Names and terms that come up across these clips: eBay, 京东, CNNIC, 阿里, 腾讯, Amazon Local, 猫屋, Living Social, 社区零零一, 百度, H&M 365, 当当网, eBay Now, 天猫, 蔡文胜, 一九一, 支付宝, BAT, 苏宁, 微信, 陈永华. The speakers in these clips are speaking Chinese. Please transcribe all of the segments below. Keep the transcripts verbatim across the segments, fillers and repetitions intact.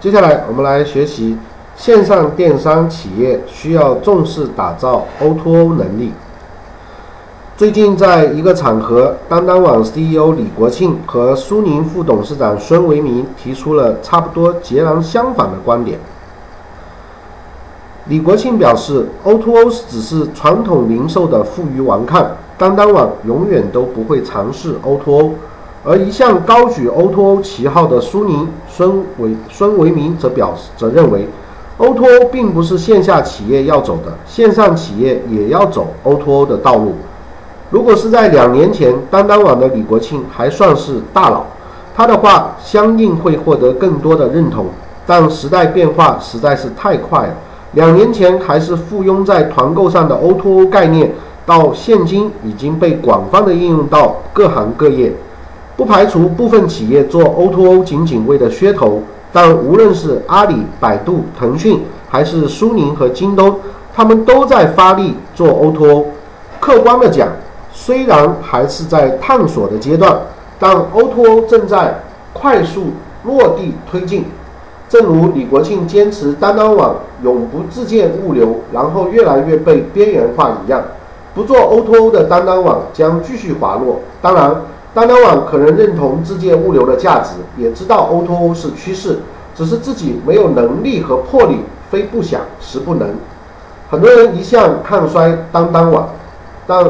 接下来我们来学习线上电商企业需要重视打造 O to O 能力。最近在一个场合，当当网 C E O 李国庆和苏宁副董事长孙为民提出了差不多截然相反的观点。李国庆表示 ，O to O 只是传统零售的负隅顽抗，当当网永远都不会尝试 O to O。而一向高举 O to O 旗号的苏宁孙为孙为民则表示则认为 ，O to O 并不是线下企业要走的，线上企业也要走 O to O 的道路。如果是在两年前，当当网的李国庆还算是大佬，他的话相应会获得更多的认同。但时代变化实在是太快了，两年前还是附庸在团购上的 O to O 概念，到现今已经被广泛的应用到各行各业。不排除部分企业做 O to O 仅仅为了噱头，但无论是阿里、百度、腾讯，还是苏宁和京东，他们都在发力做 O to O。客观的讲，虽然还是在探索的阶段，但 O to O 正在快速落地推进。正如李国庆坚持当当网永不自建物流，然后越来越被边缘化一样，不做 O to O 的当当网将继续滑落。当然，当当网可能认同自建物流的价值，也知道 O to O 是趋势，只是自己没有能力和魄力，非不想实不能。很多人一向看衰当当网，但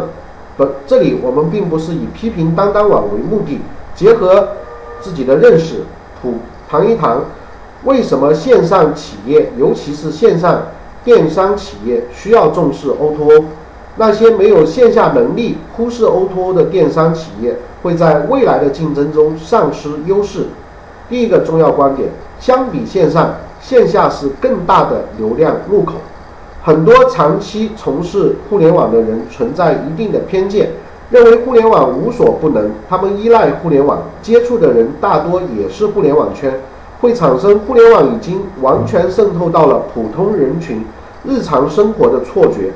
本这里我们并不是以批评当当网为目的，结合自己的认识，普谈一谈为什么线上企业，尤其是线上电商企业需要重视 O to O。那些没有线下能力、忽视 O to O 的电商企业，会在未来的竞争中丧失优势。第一个重要观点，相比线上，线下是更大的流量入口。很多长期从事互联网的人存在一定的偏见，认为互联网无所不能，他们依赖互联网，接触的人大多也是互联网圈，会产生互联网已经完全渗透到了普通人群日常生活的错觉。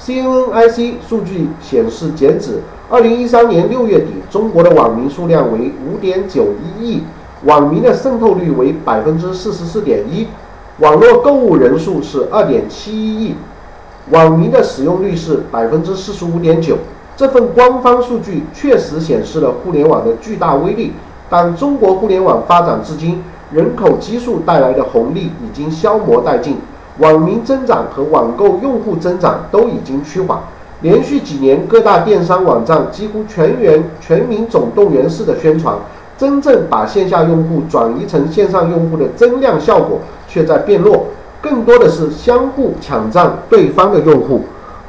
C N N I C 数据显示，截止二零一三年六月底，中国的网民数量为 五点九一亿，网民的渗透率为 百分之四十四点一， 网络购物人数是 二点七一亿，网民的使用率是 百分之四十五点九。 这份官方数据确实显示了互联网的巨大威力，但中国互联网发展至今，人口基数带来的红利已经消磨殆尽，网民增长和网购用户增长都已经趋缓，连续几年各大电商网站几乎全员全民总动员式的宣传，真正把线下用户转移成线上用户的增量效果却在变弱，更多的是相互抢占对方的用户。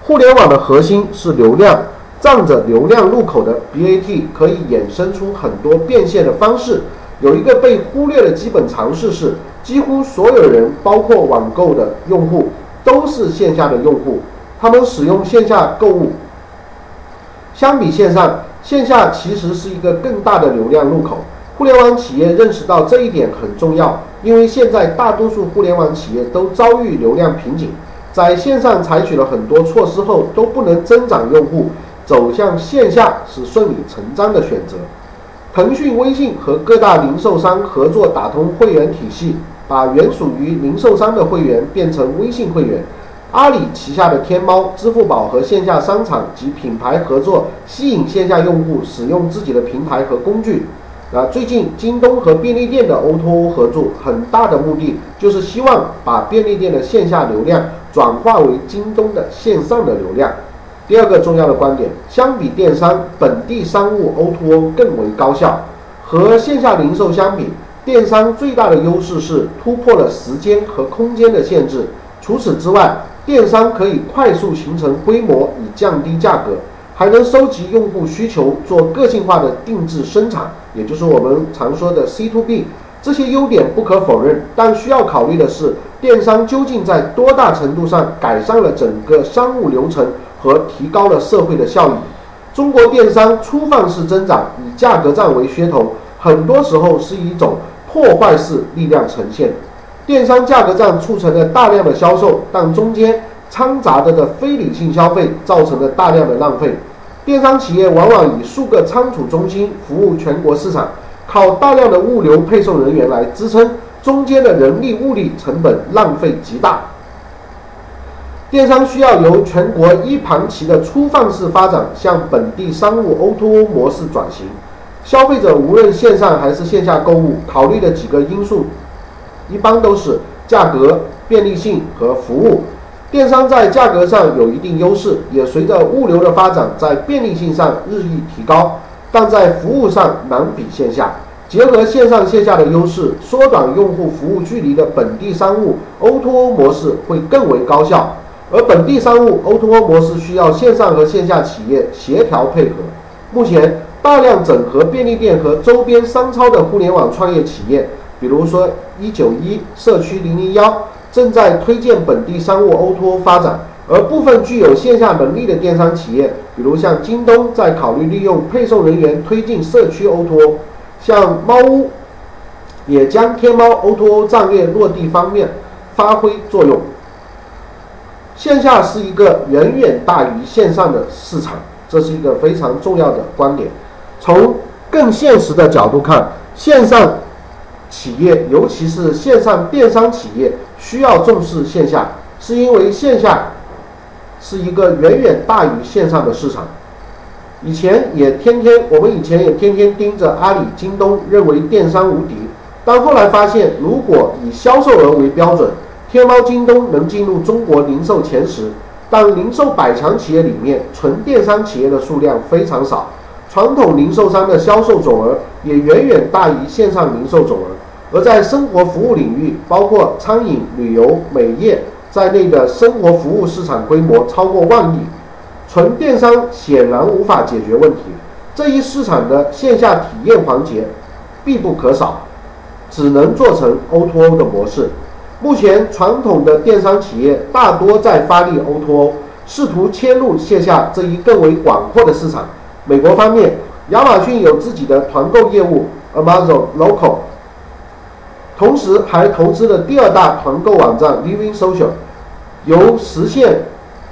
互联网的核心是流量，仗着流量入口的 B A T 可以衍生出很多变现的方式。有一个被忽略的基本常识是，几乎所有人，包括网购的用户，都是线下的用户，他们使用线下购物。相比线上，线下其实是一个更大的流量入口。互联网企业认识到这一点很重要，因为现在大多数互联网企业都遭遇流量瓶颈，在线上采取了很多措施后都不能增长用户，走向线下是顺理成章的选择。腾讯、微信和各大零售商合作打通会员体系，把原属于零售商的会员变成微信会员。阿里旗下的天猫、支付宝和线下商场及品牌合作，吸引线下用户使用自己的平台和工具。啊，最近京东和便利店的 O to O 合作，很大的目的就是希望把便利店的线下流量转化为京东的线上的流量。第二个重要的观点，相比电商，本地商务 O to O 更为高效。和线下零售相比，电商最大的优势是突破了时间和空间的限制。除此之外，电商可以快速形成规模以降低价格，还能收集用户需求，做个性化的定制生产，也就是我们常说的 C to B。这些优点不可否认，但需要考虑的是，电商究竟在多大程度上改善了整个商务流程和提高了社会的效益。中国电商粗放式增长，以价格战为噱头，很多时候是一种破坏式力量呈现。电商价格战促成了大量的销售，但中间掺杂着的非理性消费造成了大量的浪费。电商企业往往以数个仓储中心服务全国市场，靠大量的物流配送人员来支撑，中间的人力物力成本浪费极大。电商需要由全国一盘棋的粗放式发展向本地商务 O to O 模式转型。消费者无论线上还是线下购物，考虑的几个因素一般都是价格、便利性和服务。电商在价格上有一定优势，也随着物流的发展在便利性上日益提高，但在服务上难比线下。结合线上线下的优势，缩短用户服务距离的本地商务 O to O 模式会更为高效，而本地商务 O to O 模式需要线上和线下企业协调配合。目前大量整合便利店和周边商超的互联网创业企业，比如说一九一、社区零零一，正在推荐本地商务 O to O 发展，而部分具有线下能力的电商企业，比如像京东，在考虑利用配送人员推进社区 O to O， 像猫屋也将天猫 O to O 战略落地方面发挥作用。线下是一个远远大于线上的市场，这是一个非常重要的观点。从更现实的角度看，线上企业，尤其是线上电商企业，需要重视线下，是因为线下是一个远远大于线上的市场。以前也天天，我们以前也天天盯着阿里、京东，认为电商无敌。但后来发现，如果以销售额为标准，天猫、京东能进入中国零售前十，但零售百强企业里面，纯电商企业的数量非常少。传统零售商的销售总额也远远大于线上零售总额，而在生活服务领域，包括餐饮、旅游、美业在内的生活服务市场规模超过万亿，纯电商显然无法解决问题。这一市场的线下体验环节必不可少，只能做成 O to O 的模式。目前传统的电商企业大多在发力 O to O， 试图切入线下这一更为广阔的市场。美国方面，亚马逊有自己的团购业务 Amazon Local， 同时还投资了第二大团购网站 Living Social， 由实现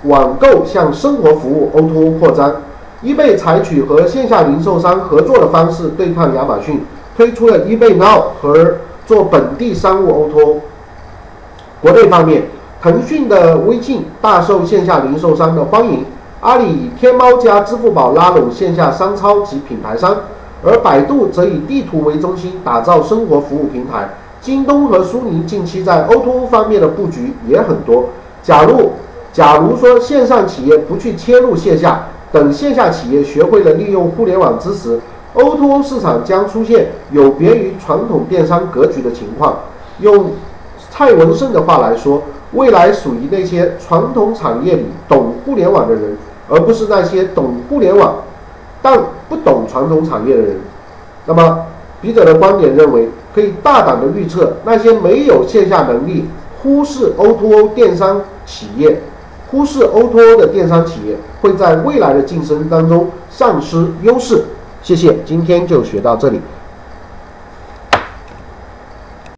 网购向生活服务 O to O 扩张。eBay 采取和线下零售商合作的方式对抗亚马逊，推出了 eBay Now 和做本地商务 O to O。 国内方面，腾讯的微信大受线下零售商的欢迎，阿里以天猫加支付宝拉拢线下商超及品牌商，而百度则以地图为中心打造生活服务平台。京东和苏宁近期在 O to O 方面的布局也很多。假如假如说线上企业不去切入线下，等线下企业学会了利用互联网知识， O to O 市场将出现有别于传统电商格局的情况。用蔡文胜的话来说，未来属于那些传统产业里懂互联网的人，而不是那些懂互联网但不懂传统产业的人。那么笔者的观点认为，可以大胆的预测，那些没有线下能力、忽视 O to O 电商企业忽视 O to O 的电商企业会在未来的竞争当中丧失优势。谢谢，今天就学到这里。